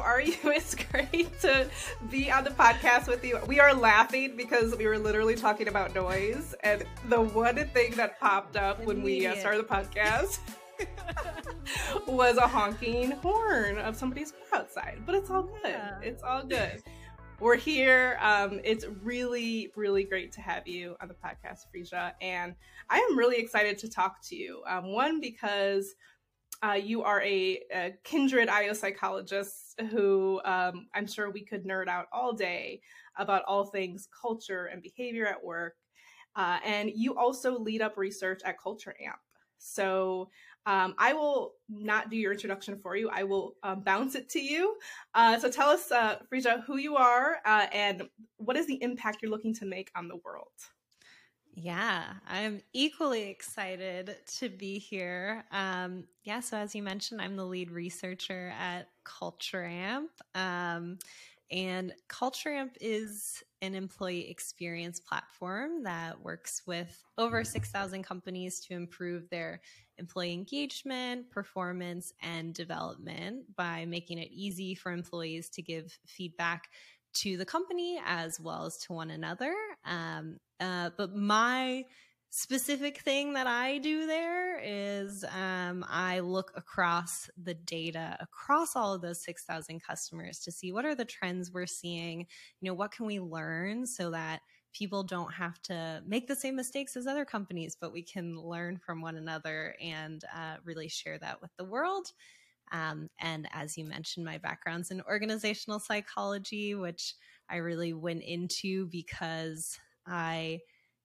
how are you? It's great to be on the podcast with you. We are laughing because we were literally talking about noise, and the one thing that popped up when we started the podcast was a honking horn of somebody's car outside. But it's all good. Yeah. It's all good. We're here. It's really, really great to have you on the podcast, Freesia. And I am really excited to talk to you. One, because you are a kindred IO psychologist who I'm sure we could nerd out all day about all things culture and behavior at work. And you also lead up research at Culture Amp. So I will not do your introduction for you. I will bounce it to you. So tell us, Freesia, who you are and what is the impact you're looking to make on the world? Yeah, I'm equally excited to be here. So as you mentioned, I'm the lead researcher at Culture Amp. And Culture Amp is an employee experience platform that works with over 6,000 companies to improve their employee engagement, performance, and development by making it easy for employees to give feedback to the company as well as to one another. But my specific thing that I do there is I look across the data, across all of those 6,000 customers to see what are the trends we're seeing, what can we learn so that people don't have to make the same mistakes as other companies, but we can learn from one another and really share that with the world. And as you mentioned, my background's in organizational psychology, which I really went into because I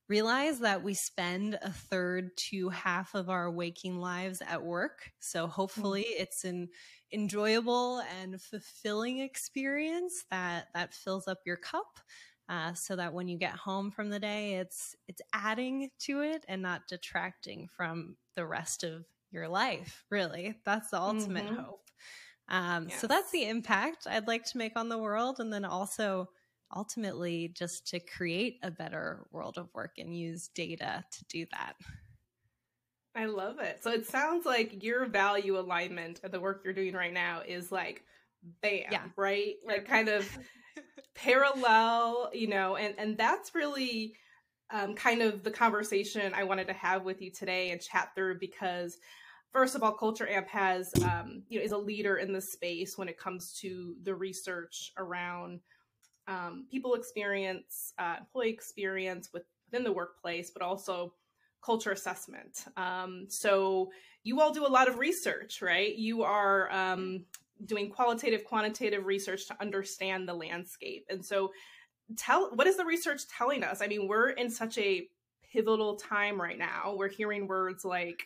realize that we spend a third to half of our waking lives at work. So hopefully it's an enjoyable and fulfilling experience that fills up your cup so that when you get home from the day, it's adding to it and not detracting from the rest of your life, really. That's the ultimate hope. Yes. So that's the impact I'd like to make on the world. And then also ultimately just to create a better world of work and use data to do that. I love it. So it sounds like your value alignment of the work you're doing right now is like, bam, yeah, right? Like kind of parallel, and that's really kind of the conversation I wanted to have with you today and chat through because first of all, Culture Amp has, is a leader in the space when it comes to the research around people experience, employee experience within the workplace, but also culture assessment. So you all do a lot of research, right? You are doing qualitative, quantitative research to understand the landscape. And so what is the research telling us? I mean, we're in such a pivotal time right now. We're hearing words like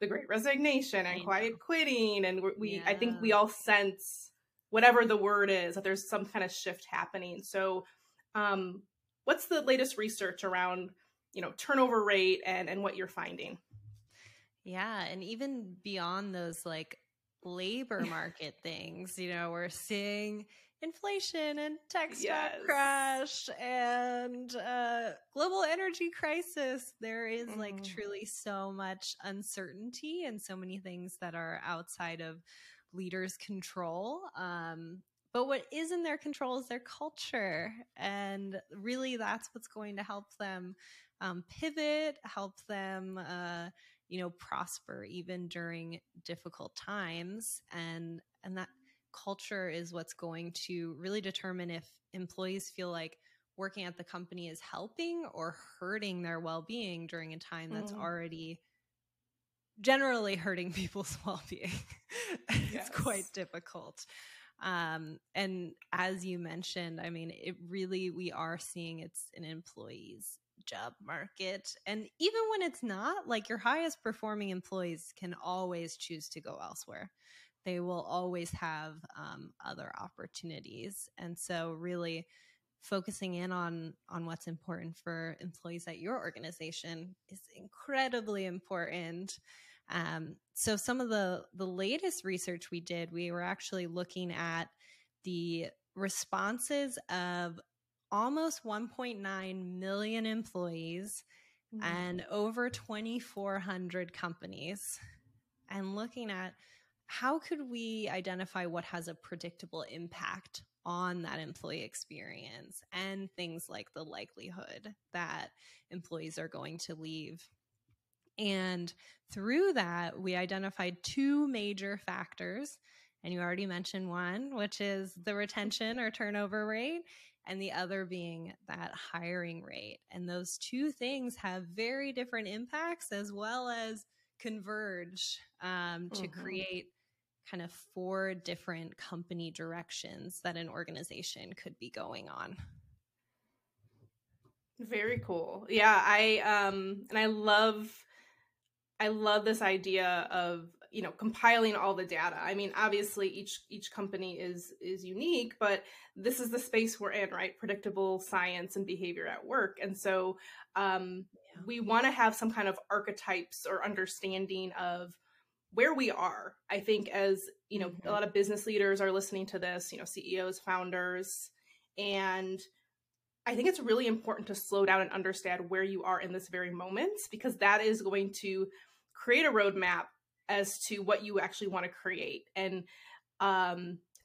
the Great Resignation and quiet quitting. And I think we all sense whatever the word is, that there's some kind of shift happening. So what's the latest research around, turnover rate and what you're finding? Yeah. And even beyond those like labor market things, we're seeing inflation and tech stock crash and global energy crisis. There is like truly so much uncertainty and so many things that are outside of leaders' control. But what is in their control is their culture. And really that's what's going to help them pivot, help them, prosper even during difficult times. And that culture is what's going to really determine if employees feel like working at the company is helping or hurting their well-being during a time that's already generally hurting people's well-being. It's quite difficult. And as you mentioned, I mean, we are seeing it's an employee's job market. And even when it's not, like your highest performing employees can always choose to go elsewhere. They will always have other opportunities. And so really focusing in on what's important for employees at your organization is incredibly important. So some of the latest research we did, we were actually looking at the responses of almost 1.9 million employees and over 2,400 companies and looking at how could we identify what has a predictable impact on that employee experience and things like the likelihood that employees are going to leave? And through that, we identified two major factors, and you already mentioned one, which is the retention or turnover rate, and the other being that hiring rate. And those two things have very different impacts as well as converge to create kind of four different company directions that an organization could be going on. Very cool. Yeah, I love this idea of, you know, compiling all the data. I mean, obviously each company is unique, but this is the space we're in, right? Predictable science and behavior at work. And so we want to have some kind of archetypes or understanding of where we are. I think as, you know, a lot of business leaders are listening to this, you know, CEOs, founders, and I think it's really important to slow down and understand where you are in this very moment, because that is going to create a roadmap as to what you actually want to create. And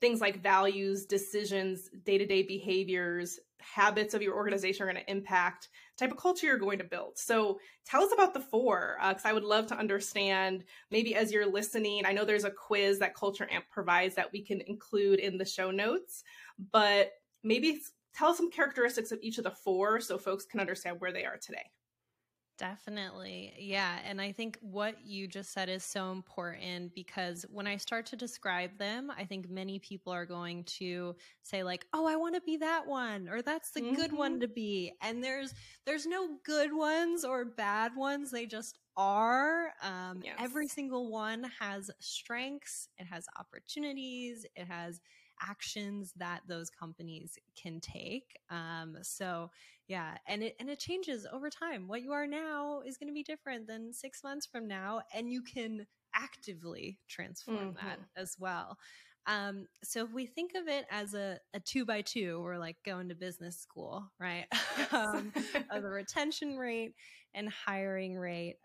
things like values, decisions, day-to-day behaviors, habits of your organization are going to impact the type of culture you're going to build. So tell us about the four, because I would love to understand, maybe as you're listening, I know there's a quiz that Culture Amp provides that we can include in the show notes, but maybe tell us some characteristics of each of the four so folks can understand where they are today. Definitely. Yeah. And I think what you just said is so important, because when I start to describe them, I think many people are going to say like, oh, I want to be that one, or that's the good one to be. And there's no good ones or bad ones. They just are. Yes. Every single one has strengths. It has opportunities. It has actions that those companies can take. So yeah, and it changes over time. What you are now is going to be different than 6 months from now, and you can actively transform that as well. So if we think of it as a 2x2, we're like going to business school, right? Yes. Of the retention rate and hiring rate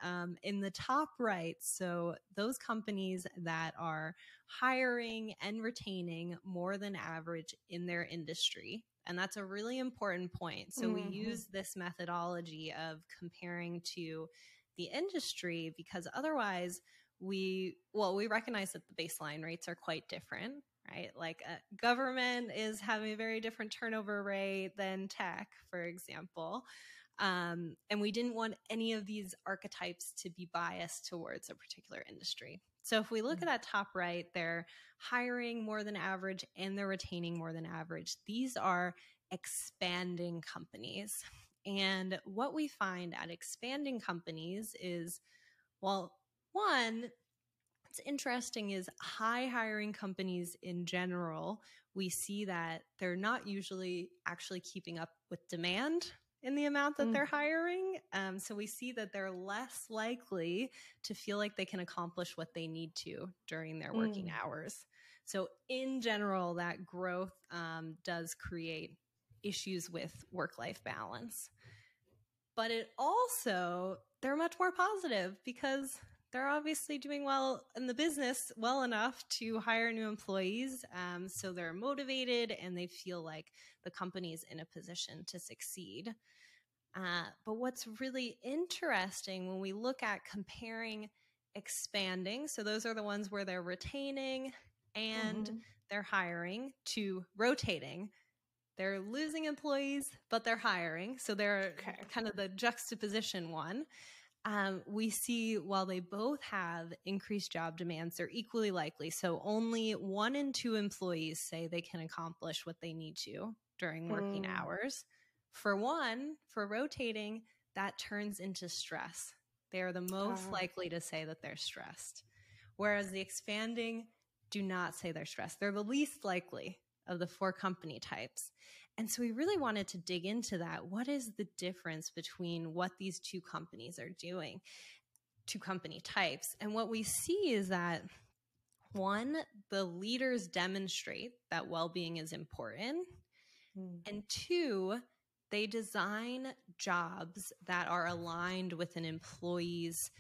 in the top right. So those companies that are hiring and retaining more than average in their industry. And that's a really important point. So we use this methodology of comparing to the industry, because otherwise we recognize that the baseline rates are quite different, right? Like government is having a very different turnover rate than tech, for example. And we didn't want any of these archetypes to be biased towards a particular industry. So if we look at that top right, they're hiring more than average and they're retaining more than average. These are expanding companies. And what we find at expanding companies is, well, one, what's interesting is high hiring companies in general, we see that they're not usually actually keeping up with demand in the amount that they're hiring. So we see that they're less likely to feel like they can accomplish what they need to during their working hours. So in general, that growth does create issues with work-life balance. But it also, they're much more positive because they're obviously doing well in the business, well enough to hire new employees. So they're motivated and they feel like the company is in a position to succeed. But what's really interesting when we look at comparing expanding, so those are the ones where they're retaining and they're hiring, to rotating. They're losing employees, but they're hiring. So they're kind of the juxtaposition one. We see while they both have increased job demands, they're equally likely. So only 1 in 2 employees say they can accomplish what they need to during working hours. For rotating, that turns into stress. They are the most likely to say that they're stressed, whereas the expanding do not say they're stressed. They're the least likely of the four company types. And so we really wanted to dig into that. What is the difference between what these two companies are doing, two company types? And what we see is that, one, the leaders demonstrate that well-being is important. And two, they design jobs that are aligned with an employee's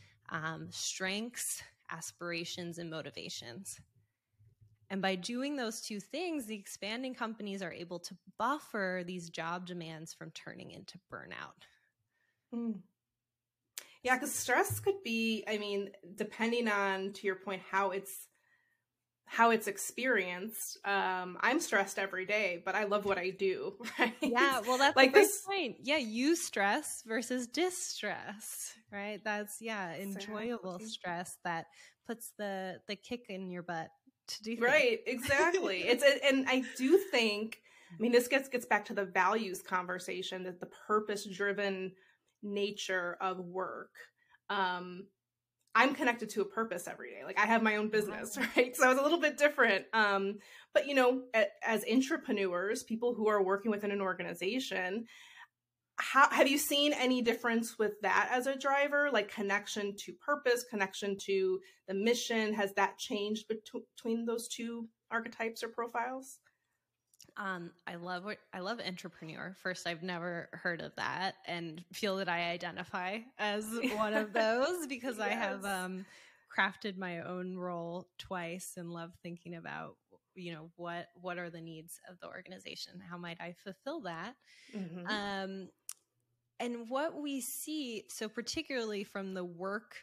strengths aspirations, and motivations. And by doing those two things, the expanding companies are able to buffer these job demands from turning into burnout. Mm. Yeah, because stress could be, I mean, depending on, to your point, how it's experienced. I'm stressed every day, but I love what I do, right? Yeah, well, that's like this point. Yeah, you stress versus distress, right? That's, yeah, enjoyable stress that puts the kick in your butt to do things. Right, exactly. And I do think, I mean, this gets back to the values conversation, that the purpose-driven nature of work. I'm connected to a purpose every day. Like I have my own business, right? So it's a little bit different. But you know, as intrapreneurs, people who are working within an organization, how have you seen any difference with that as a driver? Like connection to purpose, connection to the mission, has that changed between those two archetypes or profiles? I love entrepreneur. First, I've never heard of that and feel that I identify as one of those because yes. I have crafted my own role twice and love thinking about, you know, what are the needs of the organization? How might I fulfill that? Mm-hmm. And what we see, so particularly from the work,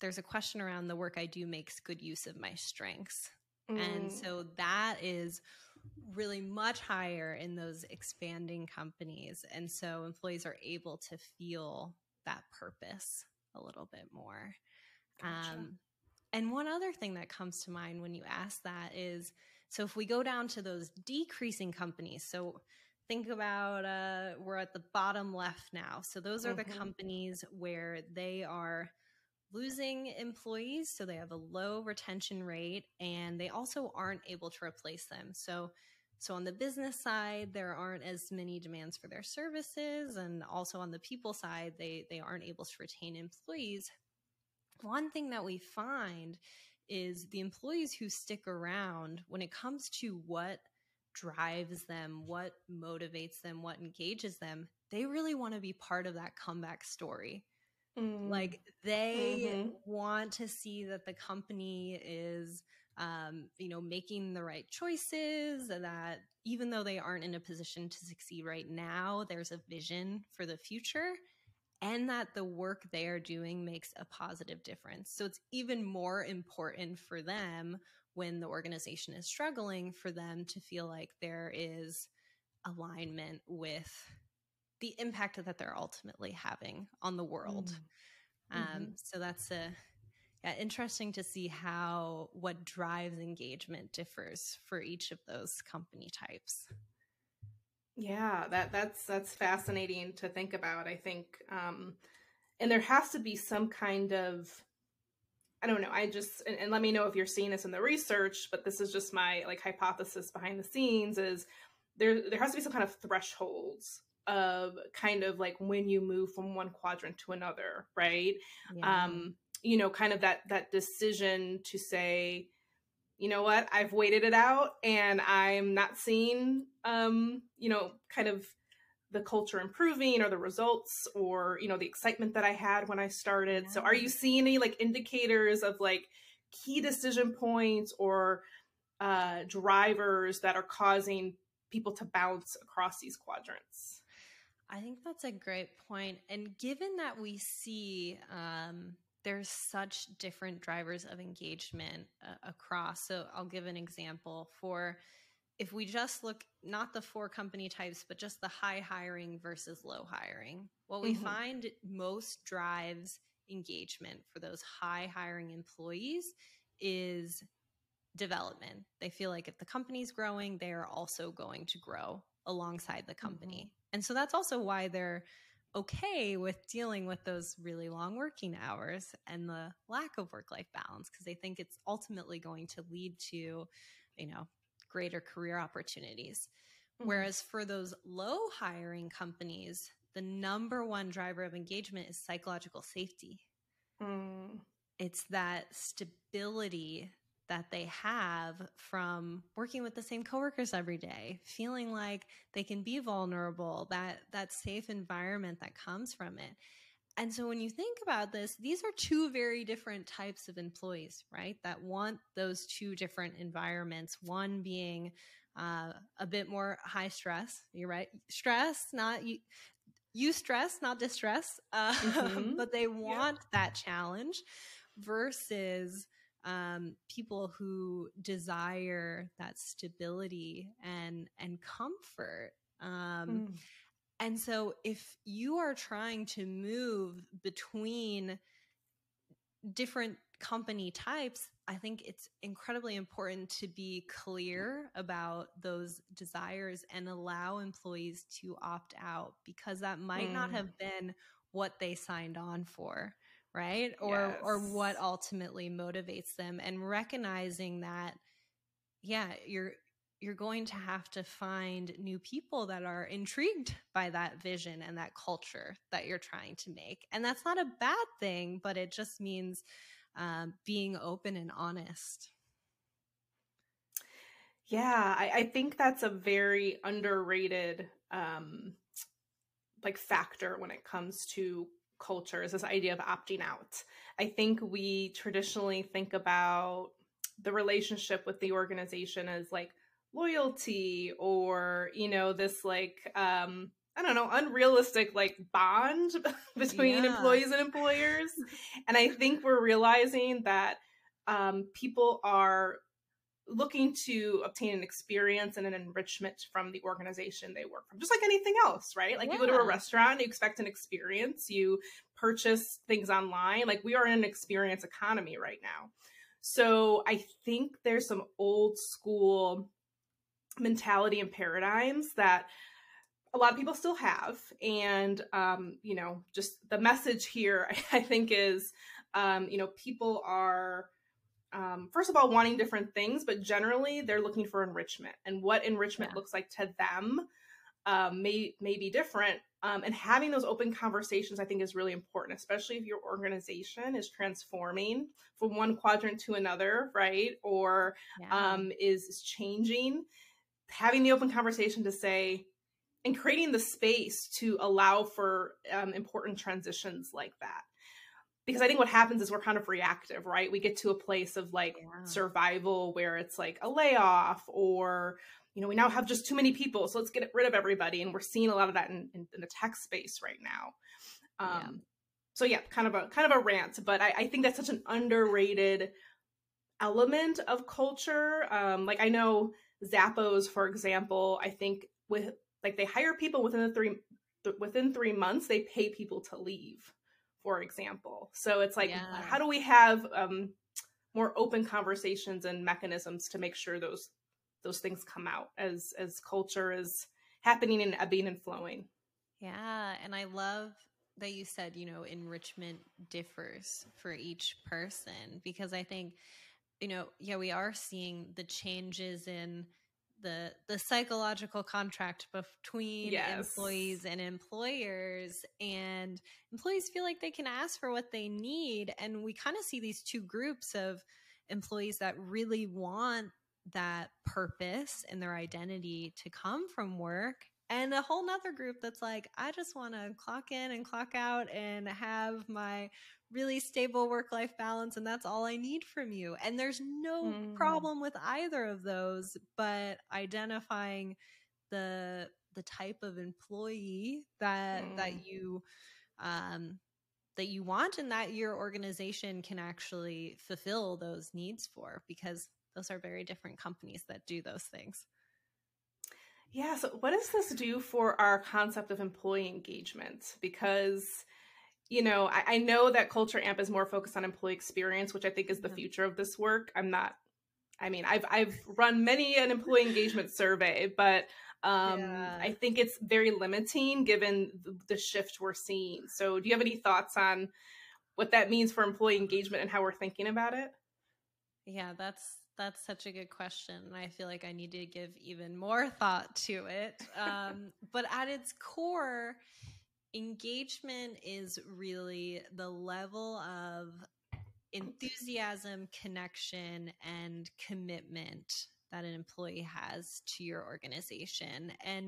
there's a question around the work I do makes good use of my strengths. Mm. And so that is really much higher in those expanding companies. And so employees are able to feel that purpose a little bit more. Gotcha. And one other thing that comes to mind when you ask that is, so if we go down to those decreasing companies, so think about we're at the bottom left now. So those are the companies where they are losing employees, so they have a low retention rate, and they also aren't able to replace them. So on the business side, there aren't as many demands for their services, and also on the people side, they aren't able to retain employees. One thing that we find is the employees who stick around, when it comes to what drives them, what motivates them, what engages them, they really want to be part of that comeback story. Like they want to see that the company is, you know, making the right choices, that even though they aren't in a position to succeed right now, there's a vision for the future, and that the work they are doing makes a positive difference. So it's even more important for them when the organization is struggling for them to feel like there is alignment with the impact that they're ultimately having on the world. So that's interesting to see how what drives engagement differs for each of those company types. Yeah, that's fascinating to think about, I think. And there has to be some kind of, I don't know, and let me know if you're seeing this in the research, but this is just my like hypothesis behind the scenes, is there has to be some kind of thresholds of kind of like when you move from one quadrant to another, right? Yeah. You know, kind of that decision to say, you know what, I've waited it out and I'm not seeing, you know, kind of the culture improving or the results or, you know, the excitement that I had when I started. Yeah. So are you seeing any like indicators of like key decision points or drivers that are causing people to bounce across these quadrants? I think that's a great point. And given that we see there's such different drivers of engagement across, so I'll give an example for if we just look, not the four company types, but just the high hiring versus low hiring. What we find most drives engagement for those high hiring employees is development. They feel like if the company's growing, they're also going to grow alongside the company. And so that's also why they're okay with dealing with those really long working hours and the lack of work-life balance, because they think it's ultimately going to lead to, you know, greater career opportunities. Whereas for those low hiring companies, the number one driver of engagement is psychological safety. It's that stability that they have from working with the same coworkers every day, feeling like they can be vulnerable, that safe environment that comes from it. And so when you think about this, these are two very different types of employees, right, that want those two different environments, one being a bit more high stress. You're right. Stress, not you stress, not distress, but they want that challenge versus people who desire that stability and comfort. And so if you are trying to move between different company types, I think it's incredibly important to be clear about those desires and allow employees to opt out, because that might not have been what they signed on for, right? Or what ultimately motivates them, and recognizing that, yeah, you're going to have to find new people that are intrigued by that vision and that culture that you're trying to make. And that's not a bad thing, but it just means being open and honest. Yeah, I think that's a very underrated factor when it comes to culture, is this idea of opting out. I think we traditionally think about the relationship with the organization as loyalty or, this unrealistic bond between employees and employers. And I think we're realizing that people are looking to obtain an experience and an enrichment from the organization they work from, just like anything else, right? You go to a restaurant, you expect an experience, you purchase things online. We are in an experience economy right now. So I think there's some old school mentality and paradigms that a lot of people still have. And, just the message here, I think is, people are, first of all, wanting different things, but generally they're looking for enrichment, and what enrichment looks like to them may be different. And having those open conversations, I think, is really important, especially if your organization is transforming from one quadrant to another, right? Or is changing. Having the open conversation to say, and creating the space to allow for important transitions like that. Because I think what happens is we're kind of reactive, right? We get to a place of survival, where it's a layoff, or, we now have just too many people, so let's get rid of everybody. And we're seeing a lot of that in the tech space right now. So yeah, kind of a rant, but I think that's such an underrated element of culture. I know Zappos, for example, I think with they hire people within 3 months, they pay people to leave, for example. So it's how do we have more open conversations and mechanisms to make sure those things come out as culture is happening and ebbing and flowing. Yeah. And I love that you said, enrichment differs for each person, because I think, we are seeing the changes in the psychological contract between employees and employers, and employees feel like they can ask for what they need. And we kind of see these two groups of employees that really want that purpose and their identity to come from work, and a whole nother group that's I just want to clock in and clock out and have my really stable work-life balance, and that's all I need from you. And there's no problem with either of those, but identifying the type of employee that you want, and that your organization can actually fulfill those needs for, because those are very different companies that do those things. Yeah. So what does this do for our concept of employee engagement? Because, I know that Culture Amp is more focused on employee experience, which I think is the future of this work. I've run many an employee engagement survey, but I think it's very limiting given the shift we're seeing. So do you have any thoughts on what that means for employee engagement and how we're thinking about it? Yeah, that's such a good question. I feel like I need to give even more thought to it. But at its core, engagement is really the level of enthusiasm, connection, and commitment that an employee has to your organization. And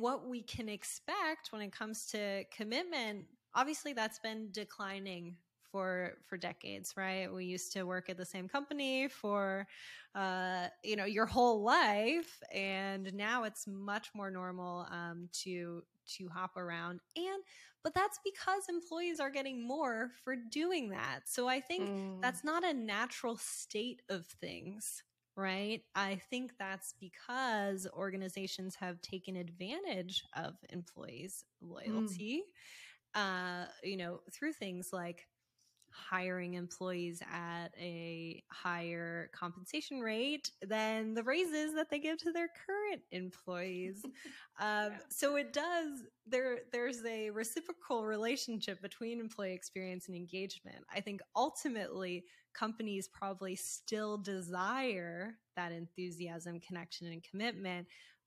what we can expect when it comes to commitment obviously that's been declining for decades, right? We used to work at the same company for, your whole life. And now it's much more normal to hop around. But that's because employees are getting more for doing that. So I think that's not a natural state of things, right? I think that's because organizations have taken advantage of employees' loyalty, through things like hiring employees at a higher compensation rate than the raises that they give to their current employees. So it does, there's a reciprocal relationship between employee experience and engagement. I think ultimately companies probably still desire that enthusiasm, connection, and commitment,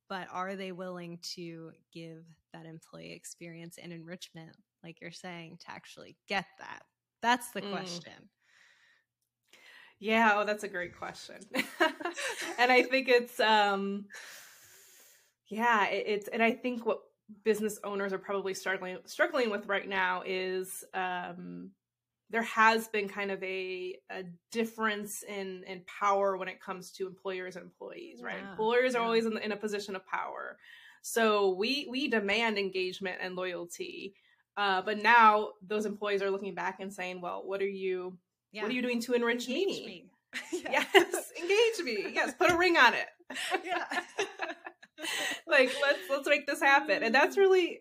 but are they willing to give that employee experience and enrichment, like you're saying, to actually get that? That's the question. Yeah. Oh, that's a great question. And I think it's, and I think what business owners are probably struggling with right now is, there has been kind of a difference in power when it comes to employers and employees, right? Yeah. Employers are always in a position of power. So we demand engagement and loyalty. But now those employees are looking back and saying, well, what are you doing to enrich me? Yes. Engage me. Yes. Put a ring on it. Yeah. Like, let's make this happen. And that's really,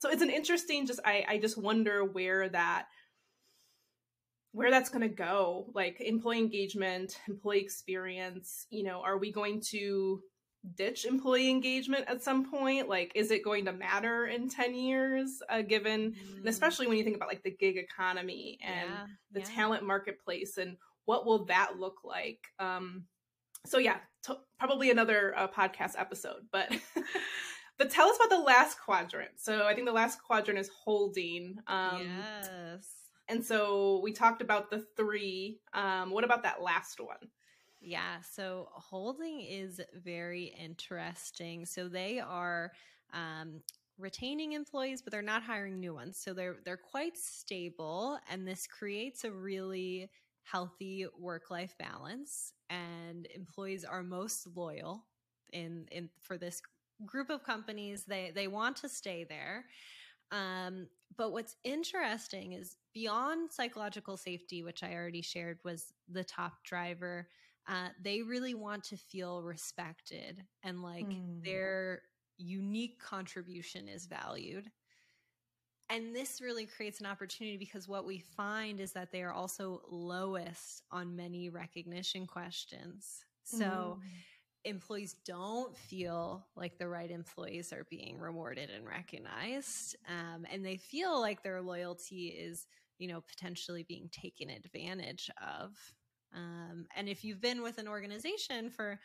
so it's an interesting, I just wonder where that's going to go. Like employee engagement, employee experience, are we going to ditch employee engagement at some point? Like, is it going to matter in 10 years, given, and especially when you think about like the gig economy and the talent marketplace, and what will that look like? Probably another podcast episode, but tell us about the last quadrant. So I think the last quadrant is holding. Yes. And so we talked about the three, what about that last one? Yeah. So holding is very interesting. So they are retaining employees, but they're not hiring new ones. So they're quite stable. And this creates a really healthy work-life balance. And employees are most loyal for this group of companies. They want to stay there. But what's interesting is beyond psychological safety, which I already shared was the top driver, they really want to feel respected and like their unique contribution is valued. And this really creates an opportunity because what we find is that they are also lowest on many recognition questions. So employees don't feel like the right employees are being rewarded and recognized. And they feel like their loyalty is, potentially being taken advantage of. And if you've been with an organization for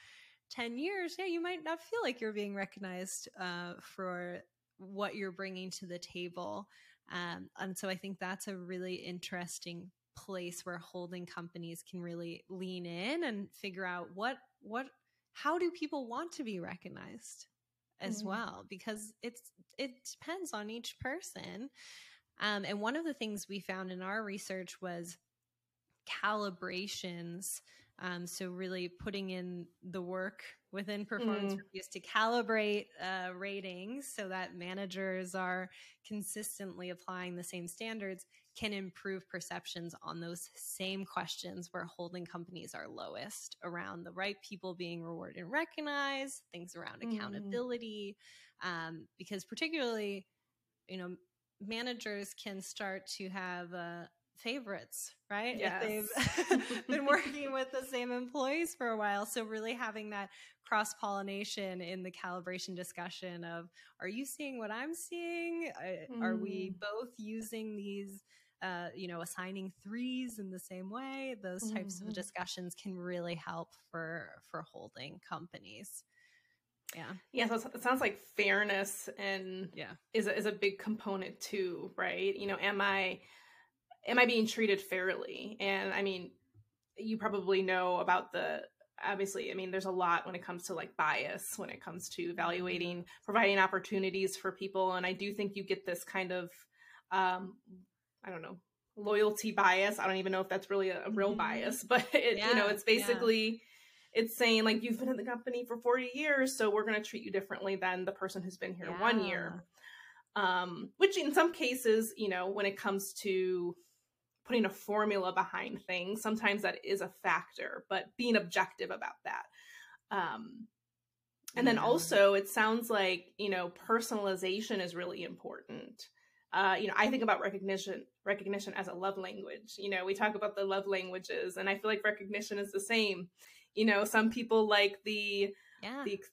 10 years, you might not feel like you're being recognized for what you're bringing to the table. And so I think that's a really interesting place where holding companies can really lean in and figure out how do people want to be recognized as well? Because it depends on each person. And one of the things we found in our research was calibrations. So really putting in the work within performance reviews to calibrate ratings so that managers are consistently applying the same standards can improve perceptions on those same questions where holding companies are lowest around the right people being rewarded and recognized, things around accountability, because particularly, managers can start to have favorites, right? Yes. If they've been working with the same employees for a while. So really having that cross-pollination in the calibration discussion of, are you seeing what I'm seeing? Are we both using these, assigning threes in the same way? Those types of discussions can really help for holding companies. Yeah. Yeah. So it sounds like fairness and is a big component too, right? Am I being treated fairly? And I mean, you probably know about the obviously, I mean, there's a lot when it comes to like bias, when it comes to evaluating, providing opportunities for people. And I do think you get this kind of, I don't know, loyalty bias. I don't even know if that's really a real bias, but it, you know, it's basically, it's saying like, you've been in the company for 40 years, so we're going to treat you differently than the person who's been here 1 year. Which in some cases, you know, when it comes to putting a formula behind things, sometimes that is a factor, but being objective about that. And then also it sounds like, you know, personalization is really important. You know, I think about recognition as a love language. You know, we talk about the love languages, and I feel like recognition is the same. You know, some people like the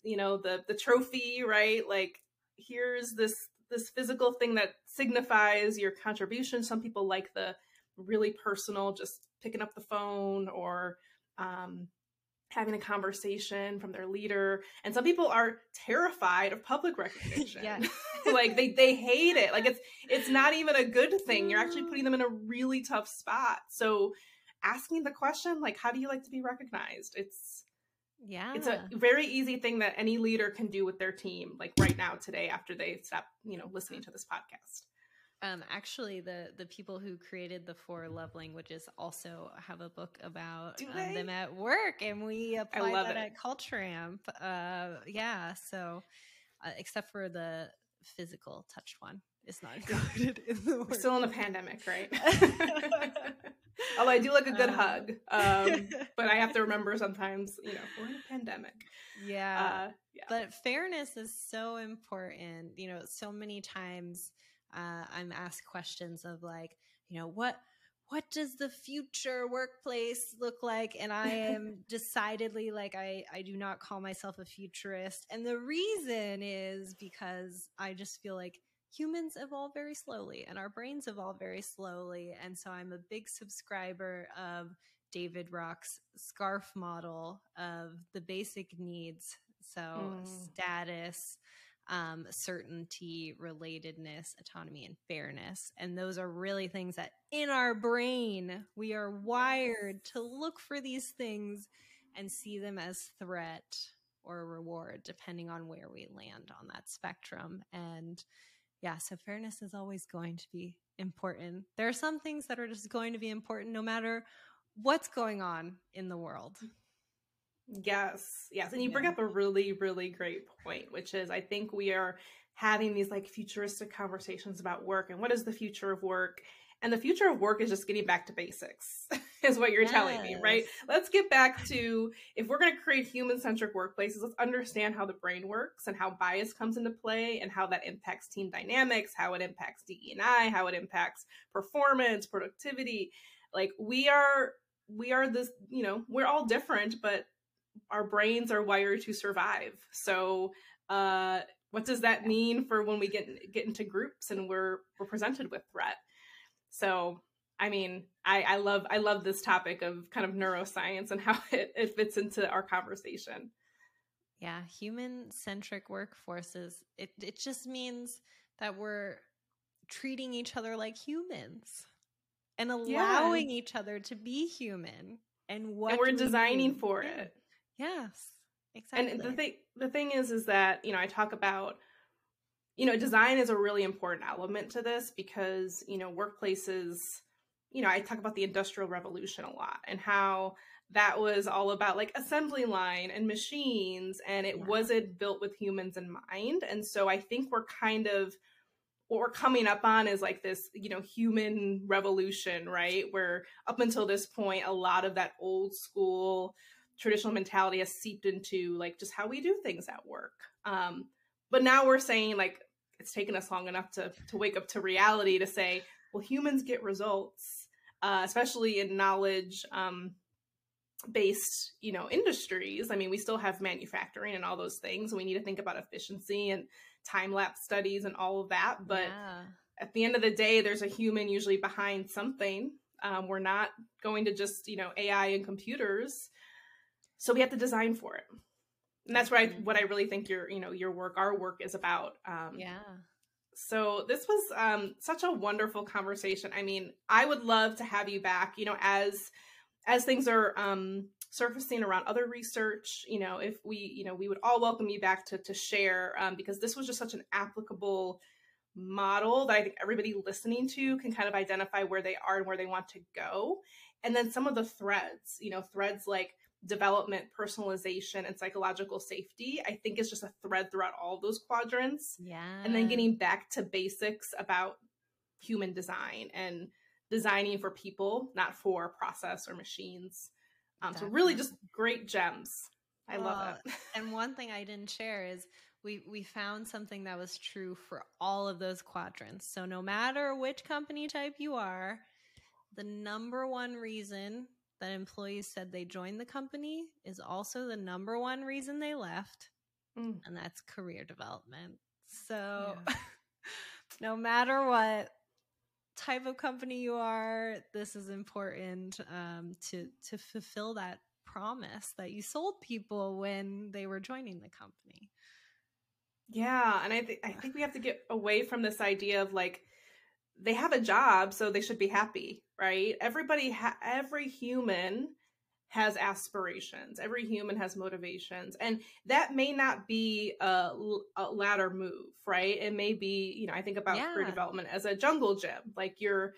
you know, the trophy, right? Like, here's this physical thing that signifies your contribution. Some people like the really personal, just picking up the phone or having a conversation from their leader. And some people are terrified of public recognition. Like they hate it. Like it's not even a good thing. You're actually putting them in a really tough spot. So asking the question, like, how do you like to be recognized? It's a very easy thing that any leader can do with their team, like right now, today, after they stop, you know, listening to this podcast. Actually, the people who created the 4 love languages also have a book about them at work, and we applied that at Culture Amp. So except for the physical touch one, it's not included in the work. We're still in a pandemic, right? Although I do like a good hug, but I have to remember sometimes, you know, we're in a pandemic. But fairness is so important. You know, so many times I'm asked questions of like, you know, what does the future workplace look like? And I am decidedly like, I do not call myself a futurist. And the reason is because I just feel like humans evolve very slowly and our brains evolve very slowly. And so I'm a big subscriber of David Rock's SCARF model of the basic needs. So status, certainty, relatedness, autonomy, and fairness. And those are really things that in our brain, we are wired to look for these things and see them as threat or reward, depending on where we land on that spectrum. And yeah, so fairness is always going to be important. There are some things that are just going to be important no matter what's going on in the world. Yes. And you bring up a really, really great point, which is I think we are having these like futuristic conversations about work and what is the future of work? And the future of work is just getting back to basics is what you're telling me, right? Let's get back to, if we're going to create human-centric workplaces, let's understand how the brain works and how bias comes into play and how that impacts team dynamics, how it impacts DE&I, how it impacts performance, productivity. Like we are this, you know, we're all different, but our brains are wired to survive. So what does that mean for when we get into groups and we're presented with threat? So, I mean, I love this topic of kind of neuroscience and how it fits into our conversation. Yeah. Human-centric workforces. It just means that we're treating each other like humans and allowing each other to be human and we're designing for it. Yes, exactly. And the thing is that, you know, I talk about, you know, design is a really important element to this because, you know, workplaces, you know, I talk about the Industrial Revolution a lot and how that was all about like assembly line and machines, and it wasn't built with humans in mind. And so I think we're kind of, what we're coming up on is like this, you know, human revolution, right? Where up until this point, a lot of that old school traditional mentality has seeped into like just how we do things at work. But now we're saying like, it's taken us long enough to wake up to reality to say, well, humans get results, especially in knowledge based, you know, industries. I mean, we still have manufacturing and all those things. And we need to think about efficiency and time lapse studies and all of that. But at the end of the day, there's a human usually behind something. We're not going to just, you know, AI and computers. So we have to design for it. And that's what I really think our work is about. So this was such a wonderful conversation. I mean, I would love to have you back, you know, as things are surfacing around other research, you know, if we, you know, we would all welcome you back to share, because this was just such an applicable model that I think everybody listening to can kind of identify where they are and where they want to go. And then some of the threads, you know, threads like development, personalization, and psychological safety, I think is just a thread throughout all of those quadrants. Yeah. And then getting back to basics about human design and designing for people, not for process or machines. So really just great gems. I love it. And one thing I didn't share is we found something that was true for all of those quadrants. So no matter which company type you are, the number one reason that employees said they joined the company is also the number one reason they left. Mm. And that's career development. So yeah. No matter what type of company you are, this is important to fulfill that promise that you sold people when they were joining the company. Yeah, and I think we have to get away from this idea of like, they have a job, so they should be happy, right? Every human has aspirations. Every human has motivations. And that may not be a ladder move, right? It may be, you know, I think about career development as a jungle gym. Like you're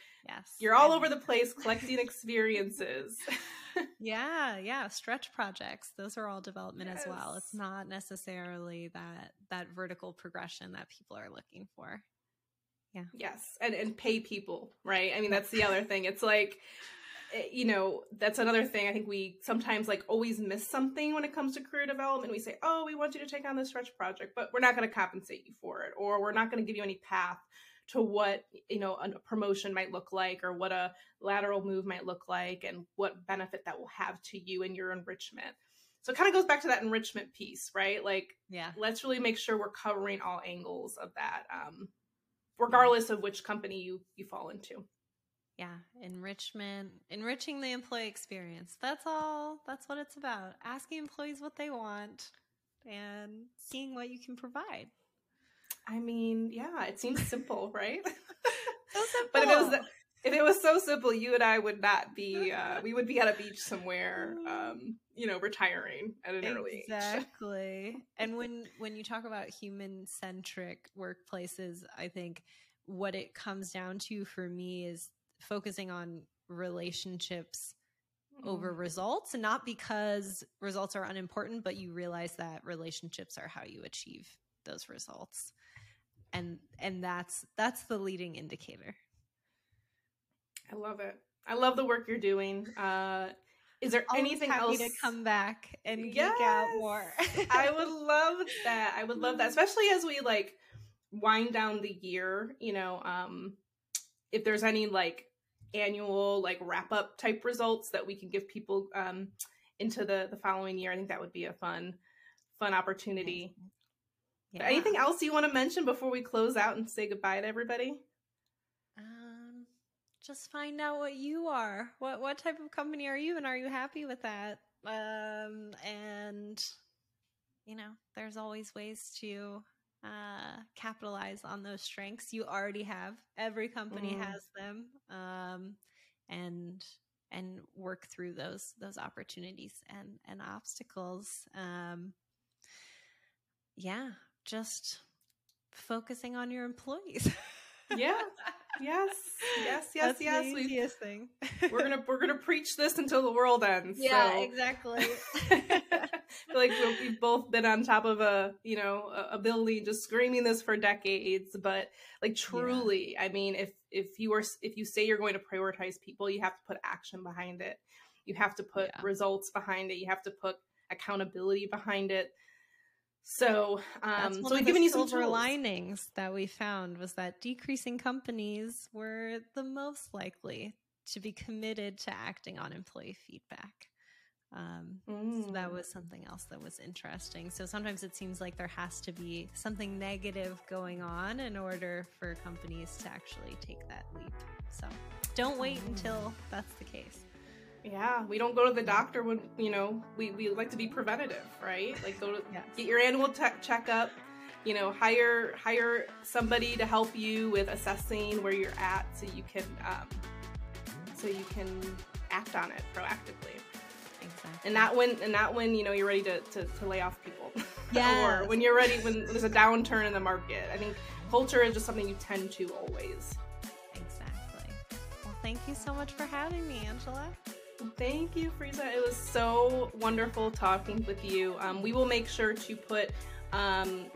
all over the place collecting experiences. Yeah. Stretch projects. Those are all development as well. It's not necessarily that vertical progression that people are looking for. Yeah. Yes. And pay people, right? I mean, that's the other thing. It's like, you know, that's another thing. I think we sometimes like always miss something when it comes to career development. We say, oh, we want you to take on this stretch project, but we're not going to compensate you for it, or we're not going to give you any path to what, you know, a promotion might look like, or what a lateral move might look like, and what benefit that will have to you and your enrichment. So it kind of goes back to that enrichment piece, right? Like, yeah, let's really make sure we're covering all angles of that, regardless of which company you fall into. Yeah. Enriching the employee experience. That's all. That's what it's about. Asking employees what they want and seeing what you can provide. I mean, yeah, it seems simple, right? So simple. But if it was so simple, you and I would not be, we would be at a beach somewhere, you know, retiring at an early age. Exactly. And when you talk about human-centric workplaces, I think what it comes down to for me is focusing on relationships over results, and not because results are unimportant, but you realize that relationships are how you achieve those results. And that's the leading indicator. I love it. I love the work you're doing. Is there anything else? To come back and geek out more. I would love that. I would love that, especially as we like wind down the year, you know, if there's any like annual like wrap up type results that we can give people into the following year, I think that would be a fun opportunity. Yeah. Anything else you want to mention before we close out and say goodbye to everybody? Just find out what you are. What type of company are you, and are you happy with that? And you know, there's always ways to capitalize on those strengths you already have. Every company has them, and work through those opportunities and obstacles. Yeah, just focusing on your employees. Yes. That's the easiest thing. We're gonna preach this until the world ends. Yeah, so. Exactly. Like we've both been on top of a building just screaming this for decades, but like truly, I mean, if you say you're going to prioritize people, you have to put action behind it. You have to put results behind it. You have to put accountability behind it. So, so we've given you some silver linings that we found was that decreasing companies were the most likely to be committed to acting on employee feedback. So that was something else that was interesting. So sometimes it seems like there has to be something negative going on in order for companies to actually take that leap. So don't wait until that's the case. Yeah, we don't go to the doctor when, you know, we like to be preventative, right? Like go to get your annual checkup, you know, hire somebody to help you with assessing where you're at so you can act on it proactively. Exactly. And not when you know you're ready to lay off people. Yeah. Or when you're ready, when there's a downturn in the market. I think culture is just something you tend to always. Exactly. Well, thank you so much for having me, Angela. Thank you, Frieza. It was so wonderful talking with you. We will make sure to put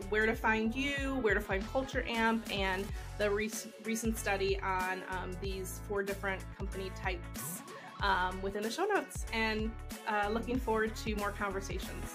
where to find you, where to find Culture Amp, and the recent study on these 4 different company types within the show notes. And looking forward to more conversations.